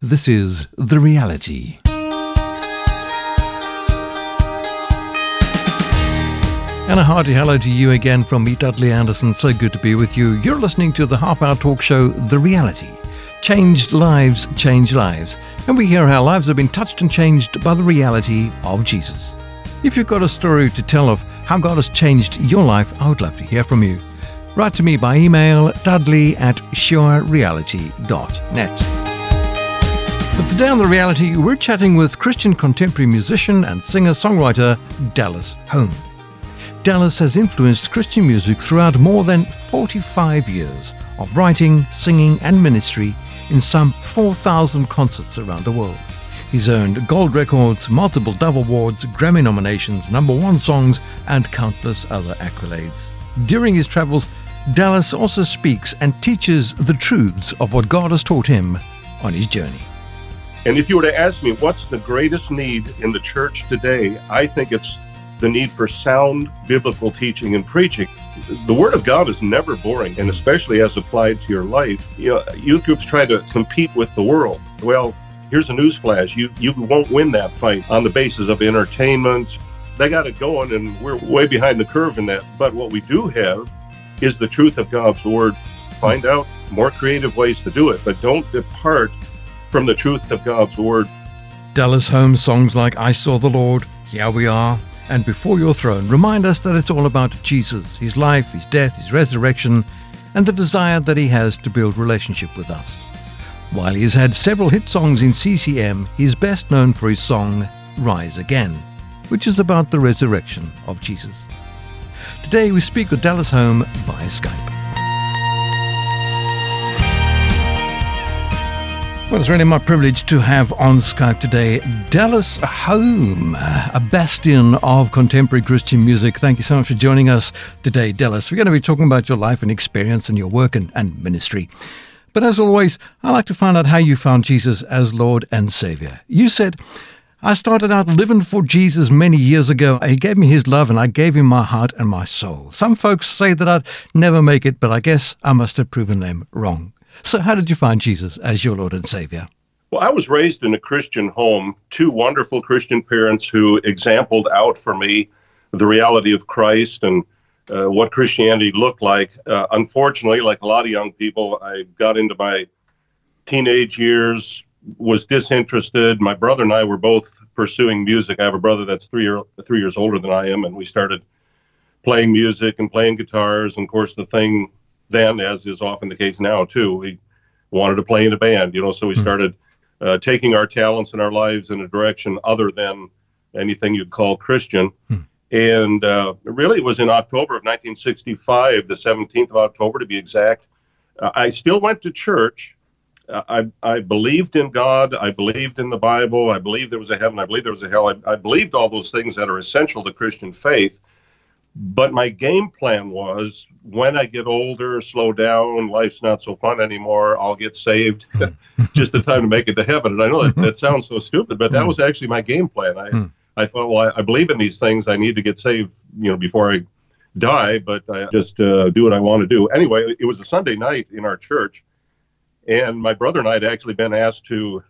This is The Reality. And a hearty hello to you again from me, Dudley Anderson. So good to be with you. You're listening to the half-hour talk show, The Reality. Changed lives, change lives. And we hear how lives have been touched and changed by the reality of Jesus. If you've got a story to tell of how God has changed your life, I would love to hear from you. Write to me by email, dudley@surereality.net. But today on The Reality, we're chatting with Christian contemporary musician and singer-songwriter Dallas Holm. Dallas has influenced Christian music throughout more than 45 years of writing, singing and ministry in some 4,000 concerts around the world. He's earned gold records, multiple Dove awards, Grammy nominations, number 1 songs and countless other accolades. During his travels, Dallas also speaks and teaches the truths of what God has taught him on his journey. And if you were to ask me what's the greatest need in the church today, I think it's the need for sound biblical teaching and preaching. The Word of God is never boring, and especially as applied to your life. You know, youth groups try to compete with the world. Well, here's a newsflash. You won't win that fight on the basis of entertainment. They got it going, and we're way behind the curve in that. But what we do have is the truth of God's Word. Find out more creative ways to do it, but don't depart from the truth of God's Word. Dallas Holm songs like I Saw the Lord, Here We Are, and Before Your Throne remind us that it's all about Jesus, his life, his death, his resurrection, and the desire that he has to build relationship with us. While he's had several hit songs in CCM, he's best known for his song Rise Again, which is about the resurrection of Jesus. Today we speak with Dallas Holm via Skype. Well, it's really my privilege to have on Skype today Dallas Holm, a bastion of contemporary Christian music. Thank you so much for joining us today, Dallas. We're going to be talking about your life and experience and your work and ministry. But as always, I'd like to find out how you found Jesus as Lord and Savior. You said, I started out living for Jesus many years ago. He gave me his love and I gave him my heart and my soul. Some folks say that I'd never make it, but I guess I must have proven them wrong. So how did you find Jesus as your Lord and Savior? Well, I was raised in a Christian home, two wonderful Christian parents who exemplified out for me the reality of Christ and what Christianity looked like. Unfortunately, like a lot of young people, I got into my teenage years, was disinterested. My brother and I were both pursuing music. I have a brother that's three years older than I am, and we started playing music and playing guitars. And of course, the thing then, as is often the case now, too, we wanted to play in a band, you know, so we started taking our talents and our lives in a direction other than anything you'd call Christian. And really, it was in October of 1965, the 17th of October, to be exact. I still went to church. I believed in God. I believed in the Bible. I believed there was a heaven. I believed there was a hell. I believed all those things that are essential to Christian faith. But my game plan was, when I get older, slow down, life's not so fun anymore, I'll get saved, just in time to make it to heaven. And I know that sounds so stupid, but that was actually my game plan. I thought, well, I believe in these things, I need to get saved, you know, before I die, but I just do what I want to do. Anyway, it was a Sunday night in our church, and my brother and I had actually been asked to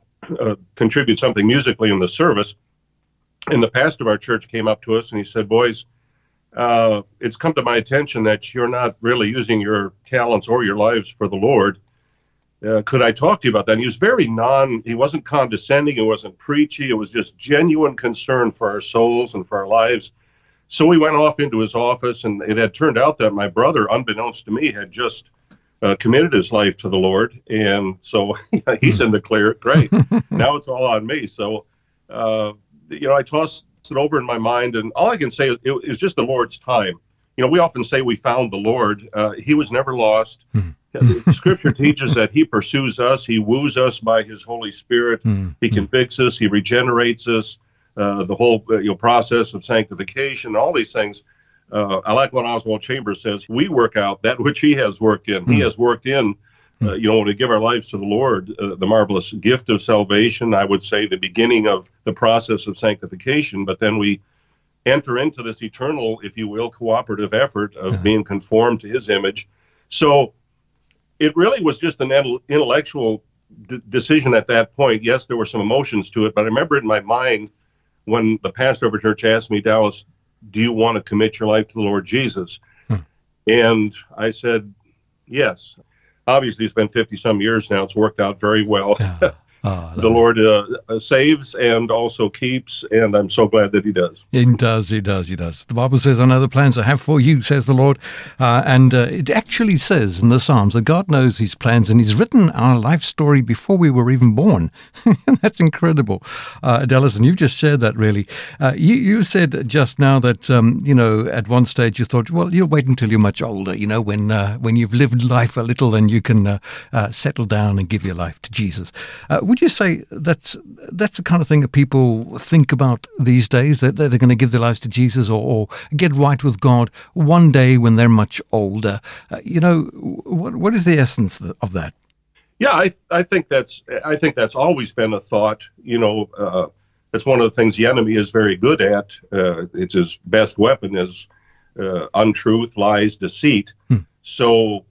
contribute something musically in the service, and the pastor of our church came up to us and he said, boys, it's come to my attention that you're not really using your talents or your lives for the Lord. Could I talk to you about that? And he was he wasn't condescending, he wasn't preachy, it was just genuine concern for our souls and for our lives. So we went off into his office, and it had turned out that my brother, unbeknownst to me, had just committed his life to the Lord. And so he's in the clear, great. Now it's all on me. So, I tossed it over in my mind, and all I can say is it was just the Lord's time. You know, we often say we found the Lord. He was never lost. Scripture teaches that he pursues us, he woos us by his Holy Spirit, he convicts us, he regenerates us, the whole process of sanctification, all these things. I like what Oswald Chambers says, we work out that which he has worked in. He has worked in, to give our lives to the Lord, the marvelous gift of salvation, I would say the beginning of the process of sanctification. But then we enter into this eternal, if you will, cooperative effort of being conformed to his image. So it really was just an intellectual decision at that point. Yes, there were some emotions to it, but I remember in my mind when the pastor of a church asked me, Dallas, do you want to commit your life to the Lord Jesus? And I said, yes. Obviously, it's been 50-some years now. It's worked out very well. The Lord saves and also keeps, and I'm so glad that he does. He does. The Bible says, I know the plans I have for you, says the Lord. And it actually says in the Psalms that God knows his plans, and he's written our life story before we were even born. That's incredible. Dallas, and you've just shared that, really. You said just now that, at one stage you thought, well, you'll wait until you're much older, when you've lived life a little and you can settle down and give your life to Jesus. Would you say that's the kind of thing that people think about these days, that they're going to give their lives to Jesus or get right with God one day when they're much older? What is the essence of that? Yeah, I think that's always been a thought. That's one of the things the enemy is very good at. It's his best weapon is untruth, lies, deceit. So,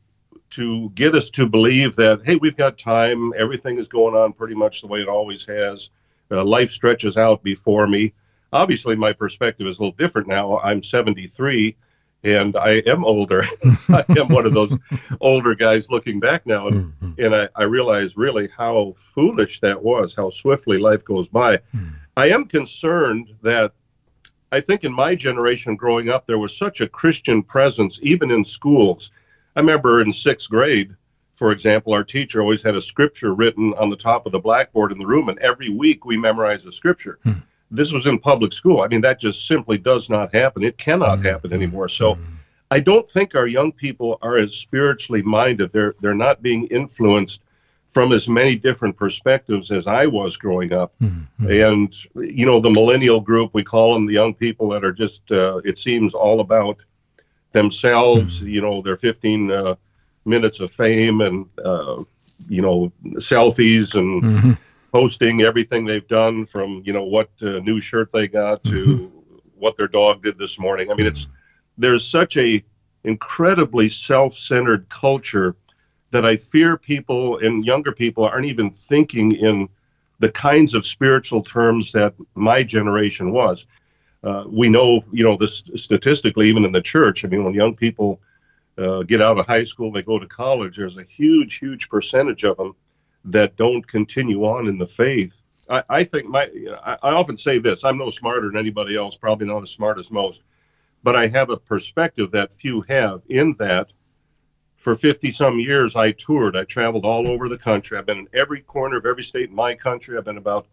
to get us to believe that, hey, we've got time, everything is going on pretty much the way it always has, life stretches out before me. Obviously, my perspective is a little different now. I'm 73, and I am older. I am one of those older guys looking back now, and I realize really how foolish that was, how swiftly life goes by. I am concerned that I think in my generation growing up, there was such a Christian presence, even in schools. I remember in sixth grade, for example, our teacher always had a scripture written on the top of the blackboard in the room, and every week we memorized a scripture. This was in public school. I mean, that just simply does not happen. It cannot happen anymore. So I don't think our young people are as spiritually minded. They're not being influenced from as many different perspectives as I was growing up. And, the millennial group, we call them the young people that are just, it seems, all about themselves, their 15 minutes of fame and, selfies and posting everything they've done from, what new shirt they got to what their dog did this morning. I mean, there's such a incredibly self-centered culture that I fear people and younger people aren't even thinking in the kinds of spiritual terms that my generation was. We know, this statistically, even in the church. I mean, when young people get out of high school, they go to college, there's a huge, huge percentage of them that don't continue on in the faith. I often say this, I'm no smarter than anybody else, probably not as smart as most, but I have a perspective that few have in that for 50-some years I toured. I traveled all over the country. I've been in every corner of every state in my country. I've been about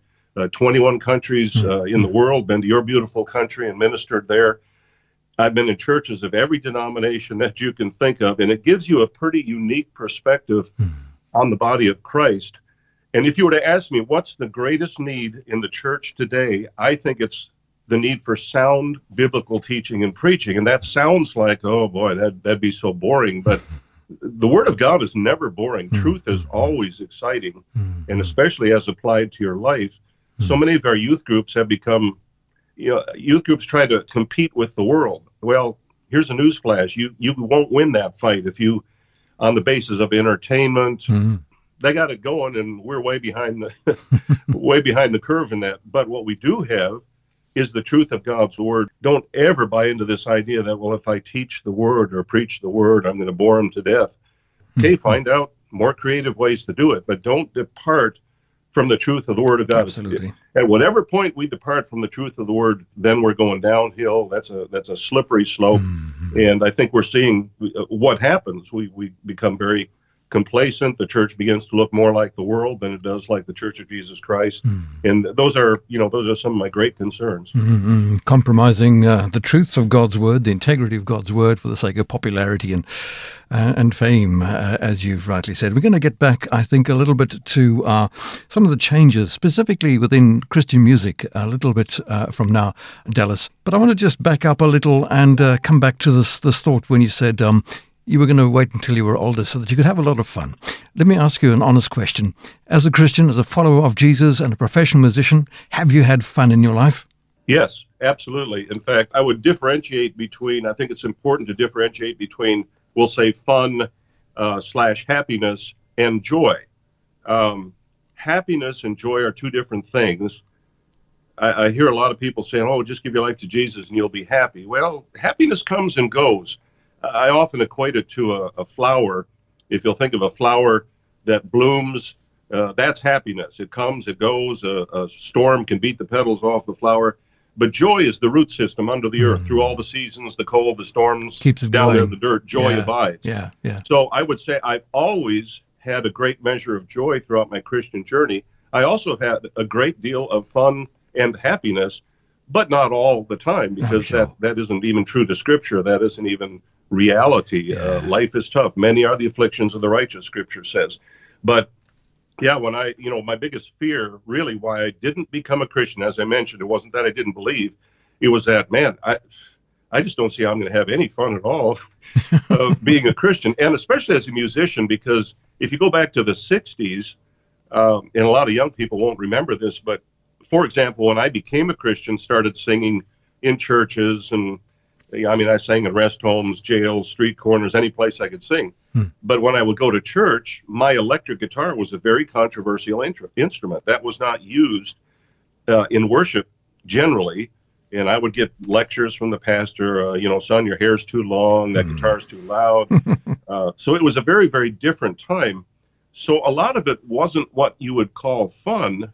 21 countries in the world, been to your beautiful country and ministered there. I've been in churches of every denomination that you can think of, and it gives you a pretty unique perspective on the body of Christ. And if you were to ask me what's the greatest need in the church today, I think it's the need for sound biblical teaching and preaching. And that sounds like, oh boy, that'd be so boring, but the Word of God is never boring. Truth is always exciting, and especially as applied to your life. So many of our youth groups have become, youth groups try to compete with the world. Well, here's a newsflash. You won't win that fight if you, on the basis of entertainment, they got it going and we're way behind the curve in that. But what we do have is the truth of God's word. Don't ever buy into this idea that, well, if I teach the word or preach the word, I'm going to bore them to death. Okay, find out more creative ways to do it, but don't depart from the truth of the Word of God. Absolutely. At whatever point we depart from the truth of the Word, then we're going downhill. That's a slippery slope, and I think we're seeing what happens. We become very complacent. The church begins to look more like the world than it does like the Church of Jesus Christ, and those are some of my great concerns. Compromising the truths of God's Word, the integrity of God's Word, for the sake of popularity and fame, as you've rightly said. We're going to get back, I think, a little bit to some of the changes, specifically within Christian music, a little bit from now, Dallas. But I want to just back up a little and come back to this thought when you said you were going to wait until you were older so that you could have a lot of fun. Let me ask you an honest question. As a Christian, as a follower of Jesus and a professional musician, have you had fun in your life? Yes, absolutely. In fact, I would differentiate between, I think it's important to differentiate between, we'll say, fun / happiness and joy. happiness and joy are two different things. I hear a lot of people saying, oh, just give your life to Jesus and you'll be happy. Well, happiness comes and goes. I often equate it to a flower. If you'll think of a flower that blooms, that's happiness. It comes, it goes. A storm can beat the petals off the flower. But joy is the root system under the earth through all the seasons, the cold, the storms, keeps it down going. There in the dirt. Joy abides. Yeah, yeah. So I would say I've always had a great measure of joy throughout my Christian journey. I also had a great deal of fun and happiness, but not all the time, because that isn't even true to Scripture. That isn't even reality. Yeah. Life is tough. Many are the afflictions of the righteous, Scripture says. But yeah, when I, you know, my biggest fear, really, why I didn't become a Christian, as I mentioned, it wasn't that I didn't believe. It was that, man, I just don't see how I'm going to have any fun at all being a Christian, and especially as a musician, because if you go back to the 60s, and a lot of young people won't remember this, but for example, when I became a Christian, started singing in churches, and I mean, I sang in rest homes, jails, street corners, any place I could sing. But when I would go to church, my electric guitar was a very controversial instrument. That was not used in worship generally. And I would get lectures from the pastor, you know, son, your hair's too long, that guitar's too loud. So it was a very, very different time. So a lot of it wasn't what you would call fun.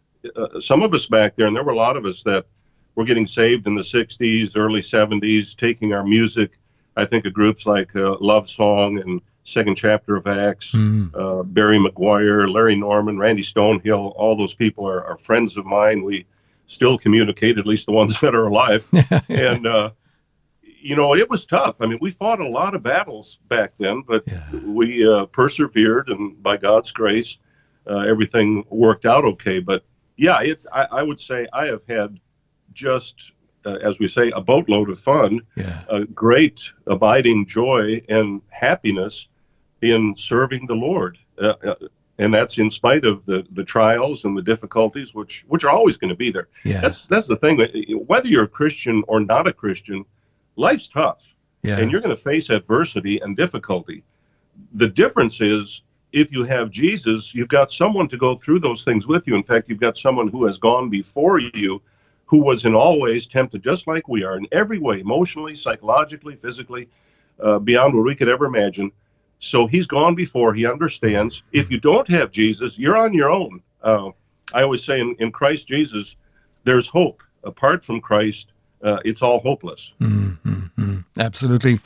Some of us back there, and there were a lot of us that were getting saved in the 60s, early 70s, taking our music, I think, of groups like Love Song and Second Chapter of Acts, Barry McGuire, Larry Norman, Randy Stonehill. All those people are friends of mine. We still communicate, at least the ones that are alive. And, you know, it was tough. I mean, we fought a lot of battles back then, but we persevered, and by God's grace, everything worked out okay. But, yeah, it's. I would say I have had just, as we say, a boatload of fun, a great abiding joy and happiness in serving the Lord. And that's in spite of the trials and the difficulties, which are always going to be there. Yeah. That's the thing. Whether you're a Christian or not a Christian, life's tough, and you're going to face adversity and difficulty. The difference is, if you have Jesus, you've got someone to go through those things with you. In fact, you've got someone who has gone before you, who was in all ways tempted just like we are in every way, emotionally, psychologically, physically, beyond what we could ever imagine. So he's gone before, he understands. If you don't have Jesus, you're on your own. I always say in Christ Jesus, there's hope. Apart from Christ, it's all hopeless. Absolutely.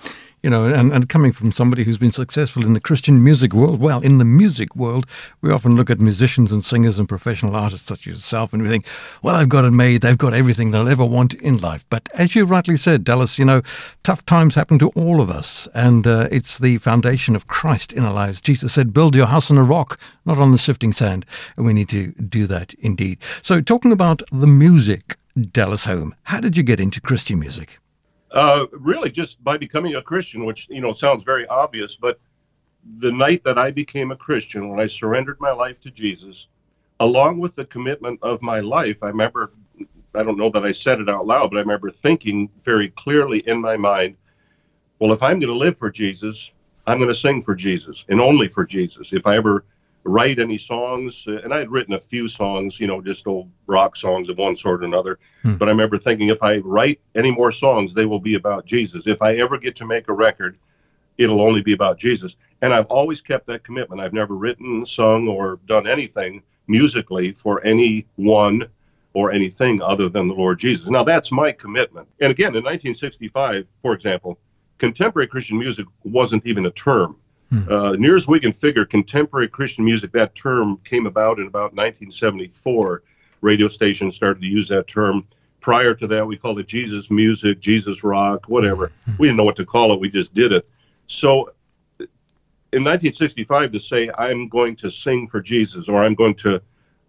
You know, and coming from somebody who's been successful in the Christian music world, well, in the music world, we often look at musicians and singers and professional artists such as yourself, and we think, well, I've got it made. They've got everything they'll ever want in life. But as you rightly said, Dallas, you know, tough times happen to all of us, and it's the foundation of Christ in our lives. Jesus said, build your house on a rock, not on the sifting sand. And we need to do that indeed. So talking about the music, Dallas Holm, how did you get into Christian music? Really just by becoming a Christian, which, you know, sounds very obvious, but the night that I became a Christian, when I surrendered my life to Jesus, along with the commitment of my life, I remember, I don't know that I said it out loud, but I remember thinking very clearly in my mind, well, if I'm going to live for Jesus, I'm going to sing for Jesus and only for Jesus. If I ever write any songs, and I had written a few songs, you know, just old rock songs of one sort or another. But I remember thinking, if I write any more songs, they will be about Jesus. If I ever get to make a record, it'll only be about Jesus. And I've always kept that commitment. I've never written, sung, or done anything musically for anyone or anything other than the Lord Jesus. Now, that's my commitment. And again, in 1965, for example, contemporary Christian music wasn't even a term. Near as we can figure, contemporary Christian music, that term came about in about 1974. Radio stations started to use that term. Prior to that, we called it Jesus music, Jesus rock, whatever. We didn't know what to call it. We just did it. So in 1965, to say, I'm going to sing for Jesus, or I'm going to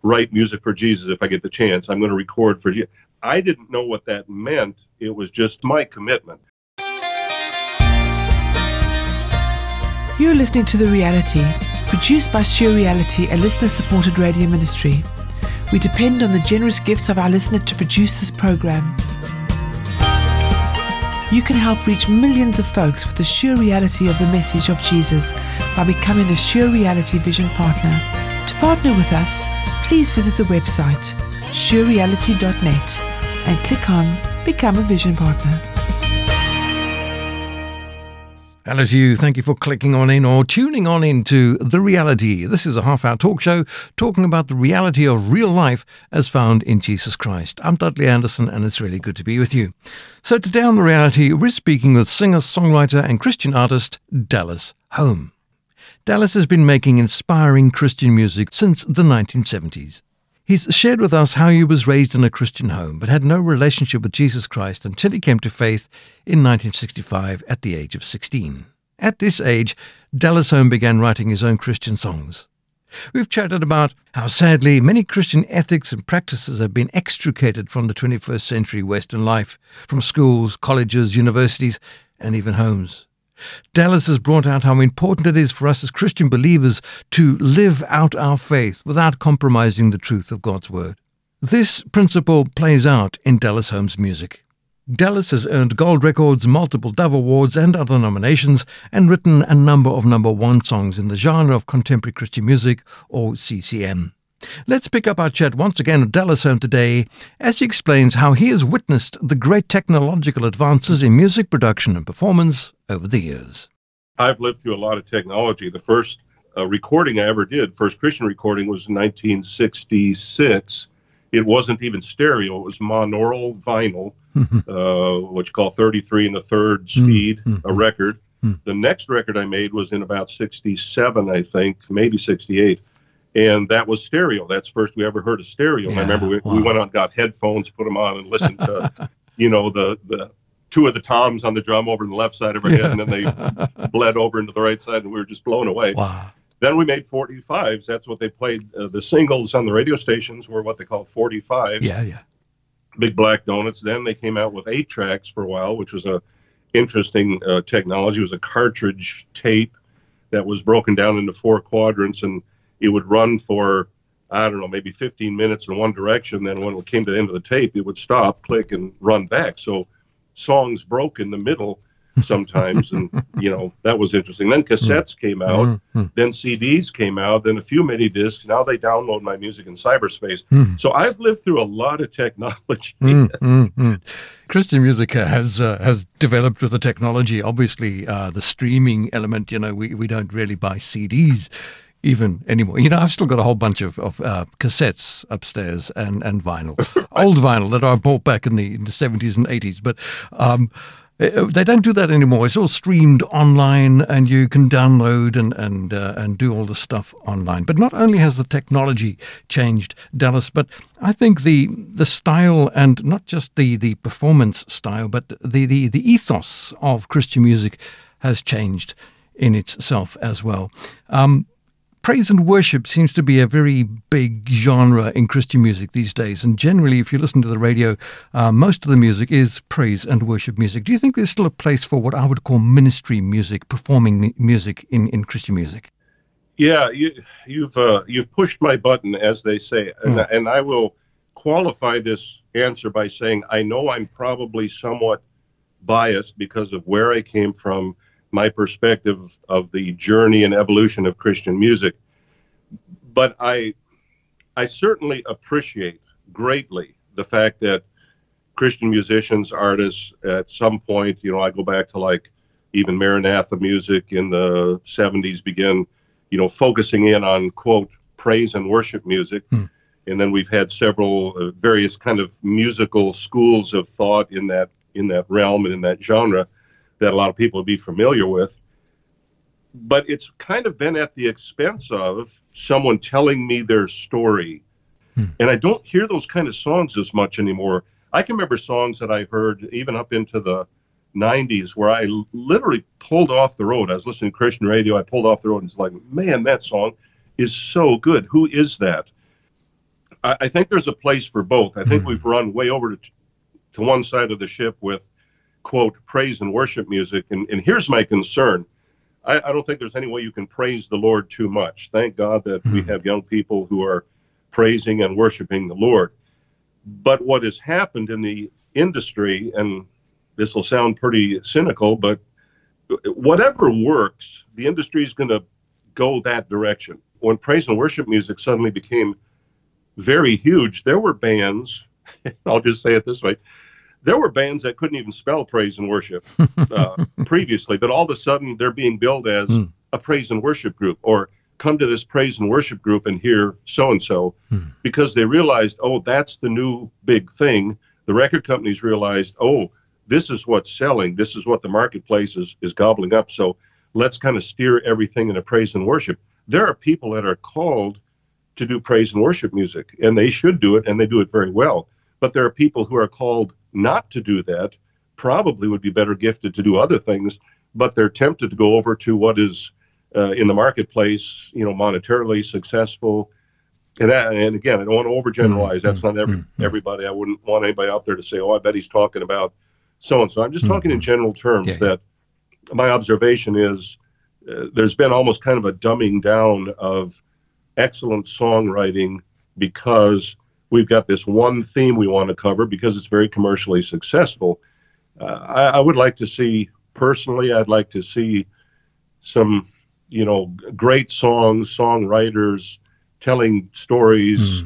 write music for Jesus if I get the chance, I'm going to record for Jesus. I didn't know what that meant. It was just my commitment. You're listening to The Reality, produced by Sheer Reality, a listener-supported radio ministry. We depend on the generous gifts of our listeners to produce this program. You can help reach millions of folks with the sheer reality of the message of Jesus by becoming a Sheer Reality Vision Partner. To partner with us, please visit the website surereality.net and click on Become a Vision Partner. And as you, thank you for clicking on in or tuning on into The Reality. This is a half-hour talk show talking about the reality of real life as found in Jesus Christ. I'm Dudley Anderson, and it's really good to be with you. So today on The Reality, we're speaking with singer, songwriter and Christian artist Dallas Holm. Dallas has been making inspiring Christian music since the 1970s. He's shared with us how he was raised in a Christian home but had no relationship with Jesus Christ until he came to faith in 1965 at the age of 16. At this age, Dallas Holm began writing his own Christian songs. We've chatted about how sadly many Christian ethics and practices have been extricated from the 21st century Western life, from schools, colleges, universities, and even homes. Dallas has brought out how important it is for us as Christian believers to live out our faith without compromising the truth of God's Word. This principle plays out in Dallas Holm's music. Dallas has earned gold records, multiple Dove awards and other nominations, and written a number of number one songs in the genre of contemporary Christian music, or CCM. Let's pick up our chat once again with Dallas Holm today as he explains how he has witnessed the great technological advances in music production and performance over the years. I've lived through a lot of technology. The first recording I ever did, first Christian recording, was in 1966. It wasn't even stereo. It was monaural vinyl, what you call 33 1/3 speed, a record. The next record I made was in about 67, I think, maybe 68. And that was stereo. That's first we ever heard of stereo. Yeah, I remember we went out and got headphones, put them on, and listened to, the two of the toms on the drum over on the left side of our head, and then they bled over into the right side, and we were just blown away. Wow. Then we made 45s. That's what they played. The singles on the radio stations were what they call 45s. Yeah, yeah. Big black donuts. Then they came out with 8-tracks for a while, which was a interesting technology. It was a cartridge tape that was broken down into 4 quadrants, and it would run for, I don't know, maybe 15 minutes in one direction. Then when it came to the end of the tape, it would stop, click, and run back. So songs broke in the middle sometimes, and, that was interesting. Then cassettes came out. Then CDs came out. Then a few mini discs. Now they download my music in cyberspace. So I've lived through a lot of technology. Christian music has developed with the technology. Obviously, the streaming element, we don't really buy CDs even anymore. I've still got a whole bunch of cassettes upstairs and vinyl, old vinyl that I bought back in the 70s and 80s. But they don't do that anymore. It's all streamed online, and you can download and do all the stuff online. But not only has the technology changed, Dallas, but I think the style, and not just the performance style, but the ethos of Christian music has changed in itself as well. Praise and worship seems to be a very big genre in Christian music these days. And generally, if you listen to the radio, most of the music is praise and worship music. Do you think there's still a place for what I would call ministry music, performing music in Christian music? Yeah, you've pushed my button, as they say. And I will qualify this answer by saying I know I'm probably somewhat biased because of where I came from, my perspective of the journey and evolution of Christian music. But I certainly appreciate greatly the fact that Christian musicians, artists, at some point, I go back to like even Maranatha music in the 70s began, focusing in on, quote, praise and worship music. And then we've had several various kind of musical schools of thought in that realm and in that genre that a lot of people would be familiar with. But it's kind of been at the expense of someone telling me their story. And I don't hear those kind of songs as much anymore. I can remember songs that I heard even up into the 90s where I literally pulled off the road. I was listening to Christian radio. I pulled off the road and it's like, man, that song is so good. Who is that? I think there's a place for both. I think we've run way over to one side of the ship with, quote, praise and worship music. And here's my concern. I don't think there's any way you can praise the Lord too much. Thank God that we have young people who are praising and worshiping the Lord. But what has happened in the industry, and this will sound pretty cynical, but whatever works, the industry is going to go that direction. when praise and worship music suddenly became very huge, there were bands, I'll just say it this way, there were bands that couldn't even spell praise and worship previously, but all of a sudden they're being billed as a praise and worship group, or come to this praise and worship group and hear so-and-so, because they realized, oh, that's the new big thing. The record companies realized, oh, this is what's selling. This is what the marketplace is gobbling up. So let's kind of steer everything into praise and worship. There are people that are called to do praise and worship music, and they should do it, and they do it very well. But there are people who are called not to do that, probably would be better gifted to do other things, but they're tempted to go over to what is in the marketplace, you know, monetarily successful. And that, and again, I don't want to overgeneralize. That's not everybody. I wouldn't want anybody out there to say, oh, I bet he's talking about so-and-so. I'm just talking in general terms that my observation is there's been almost kind of a dumbing down of excellent songwriting because we've got this one theme we want to cover because it's very commercially successful. I would like to see, personally, I'd like to see some, you know, great songs, songwriters telling stories,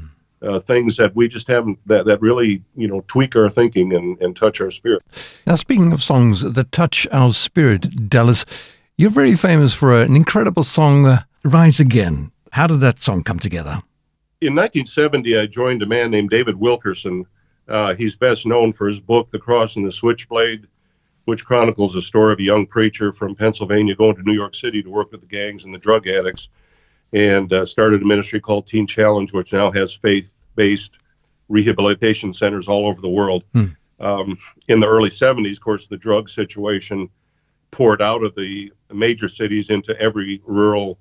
things that we just haven't, that really, you know, tweak our thinking and touch our spirit. Now, speaking of songs that touch our spirit, Dallas, you're very famous for an incredible song, Rise Again. How did that song come together? In 1970, I joined a man named David Wilkerson. He's best known for his book, The Cross and the Switchblade, which chronicles the story of a young preacher from Pennsylvania going to New York City to work with the gangs and the drug addicts, and started a ministry called Teen Challenge, which now has faith-based rehabilitation centers all over the world. In the early 70s, of course, the drug situation poured out of the major cities into every rural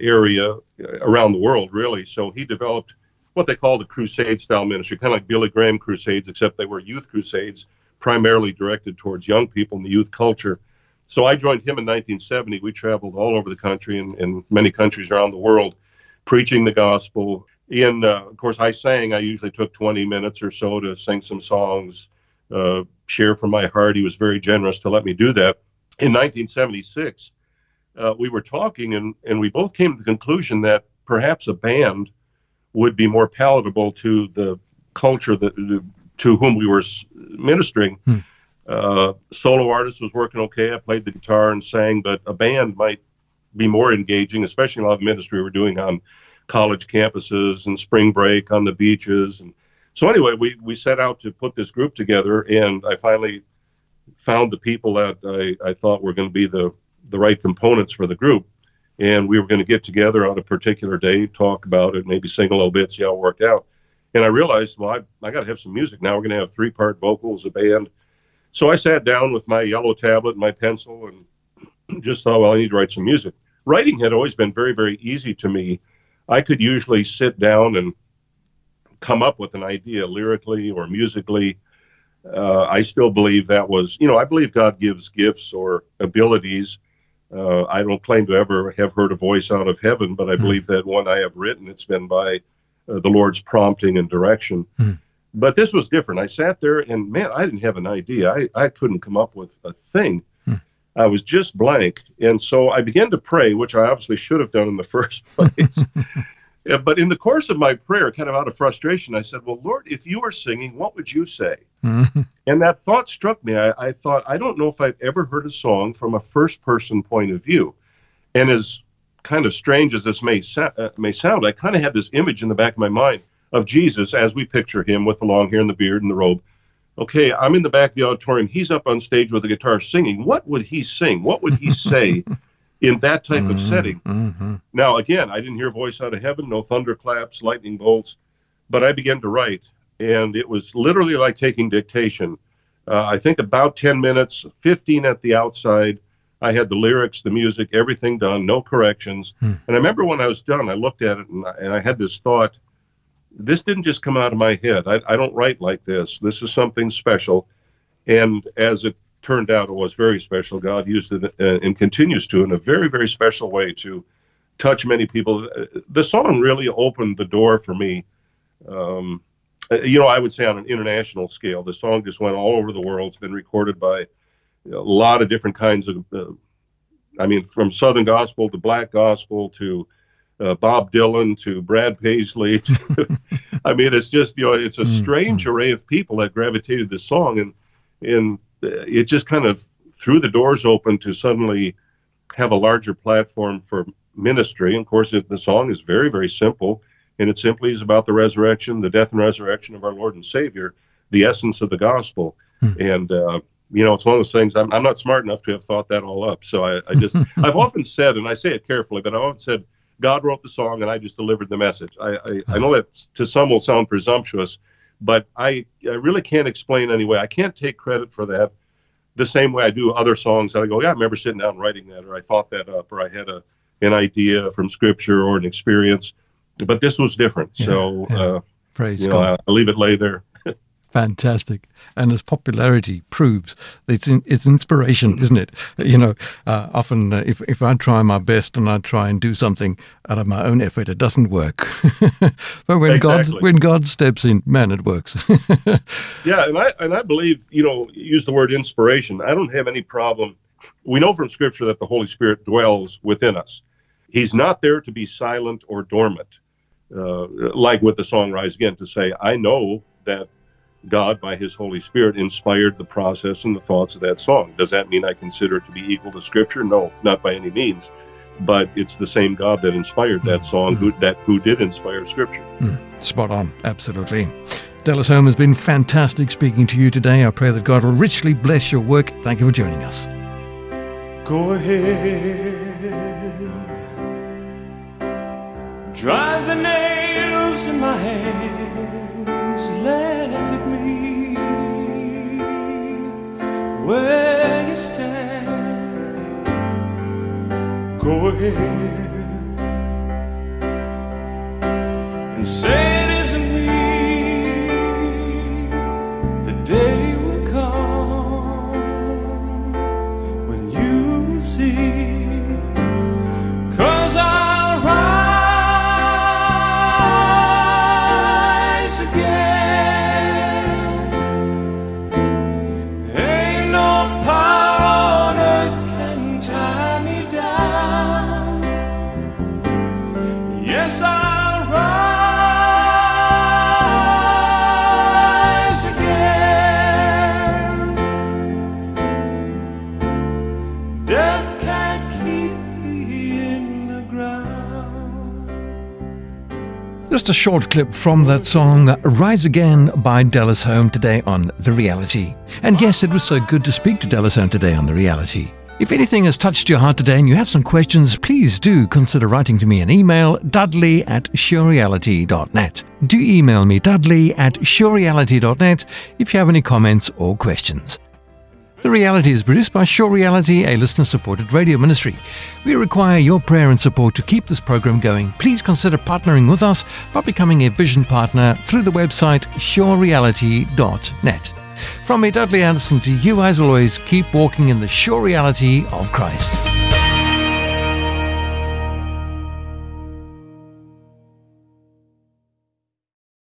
area around the world, really. So he developed what they call the crusade-style ministry, kind of like Billy Graham crusades, except they were youth crusades, primarily directed towards young people in the youth culture. So I joined him in 1970. We traveled all over the country and in many countries around the world, preaching the gospel. And, of course, I sang. I usually took 20 minutes or so to sing some songs, share from my heart. He was very generous to let me do that. In 1976, we were talking, and we both came to the conclusion that perhaps a band would be more palatable to the culture that to whom we were ministering. Solo artist was working okay. I played the guitar and sang, but a band might be more engaging, especially a lot of ministry we're doing on college campuses and spring break on the beaches. And so anyway, we set out to put this group together, and I finally found the people that I thought were going to be the right components for the group. And we were going to get together on a particular day, talk about it, maybe sing a little bit, see how it worked out. And I realized, well, I got to have some music now. We're going to have three-part vocals, a band. So I sat down with my yellow tablet and my pencil and just thought, well, I need to write some music. Writing had always been very, very easy to me. I could usually sit down and come up with an idea lyrically or musically. I still believe that was, you know, I believe God gives gifts or abilities. I don't claim to ever have heard a voice out of heaven, but I believe that when I have written, it's been by the Lord's prompting and direction. But this was different. I sat there and, man, I didn't have an idea. I couldn't come up with a thing. I was just blank. And so I began to pray, which I obviously should have done in the first place. But in the course of my prayer, kind of out of frustration, I said, well, Lord, if you were singing, what would you say? And that thought struck me. I thought, I don't know if I've ever heard a song from a first-person point of view. And as kind of strange as this may sound, I kind of had this image in the back of my mind of Jesus as we picture him with the long hair and the beard and the robe. Okay, I'm in the back of the auditorium. He's up on stage with the guitar singing. What would he sing? What would he say in that type of setting? Now, again, I didn't hear a voice out of heaven, no thunderclaps, lightning bolts, but I began to write, and it was literally like taking dictation. I think about 10 minutes, 15 at the outside. I had the lyrics, the music, everything done, no corrections. And I remember when I was done, I looked at it, and I had this thought, this didn't just come out of my head. I don't write like this. This is something special. And as it turned out, it was very special. God used it and continues to in a very, very special way to touch many people. The song really opened the door for me. You know, I would say on an international scale, the song just went all over the world. It's been recorded by a lot of different kinds of, from Southern gospel to black gospel to Bob Dylan to Brad Paisley. I mean, it's just, you know, it's a strange array of people that gravitated this song, and it just kind of threw the doors open to suddenly have a larger platform for ministry. And of course, the song is very, very simple, and it simply is about the resurrection, the death and resurrection of our Lord and Savior, the essence of the gospel. And, you know, it's one of those things, I'm not smart enough to have thought that all up. So I just, I've often said, and I say it carefully, but I've often said, God wrote the song and I just delivered the message. I know that to some will sound presumptuous, but I really can't explain anyway. I can't take credit for that the same way I do other songs that I go, yeah, I remember sitting down and writing that, or I thought that up, or I had an idea from scripture or an experience, but this was different. Yeah, so, yeah. Praise God. I'll leave it lay there. Fantastic. And as popularity proves, it's inspiration, isn't it? You know, often if I try my best and I try and do something out of my own effort, it doesn't work. But when God steps in, man, it works. Yeah, and I believe, you know, use the word inspiration. I don't have any problem. We know from Scripture that the Holy Spirit dwells within us. He's not there to be silent or dormant, like with the song Rise Again, to say, I know that God, by his Holy Spirit, inspired the process and the thoughts of that song. Does that mean I consider it to be equal to Scripture? No, not by any means. But it's the same God that inspired that song, who did inspire Scripture. Spot on, absolutely. Dallas Holm has been fantastic speaking to you today. I pray that God will richly bless your work. Thank you for joining us. Go ahead, drive the nails in my hands, laugh at me where you stand. Go ahead and say it isn't me. The day will come when you will see, 'cause I'll rise again. Just a short clip from that song, Rise Again by Dallas Holm, today on The Reality. And yes, it was so good to speak to Dallas Holm today on The Reality. If anything has touched your heart today and you have some questions, please do consider writing to me an email, dudley@surereality.net. Do email me, dudley@surereality.net, if you have any comments or questions. The Reality is produced by Sure Reality, a listener-supported radio ministry. We require your prayer and support to keep this program going. Please consider partnering with us by becoming a Vision Partner through the website surereality.net. From me, Dudley Anderson, to you, as always, keep walking in the sure reality of Christ.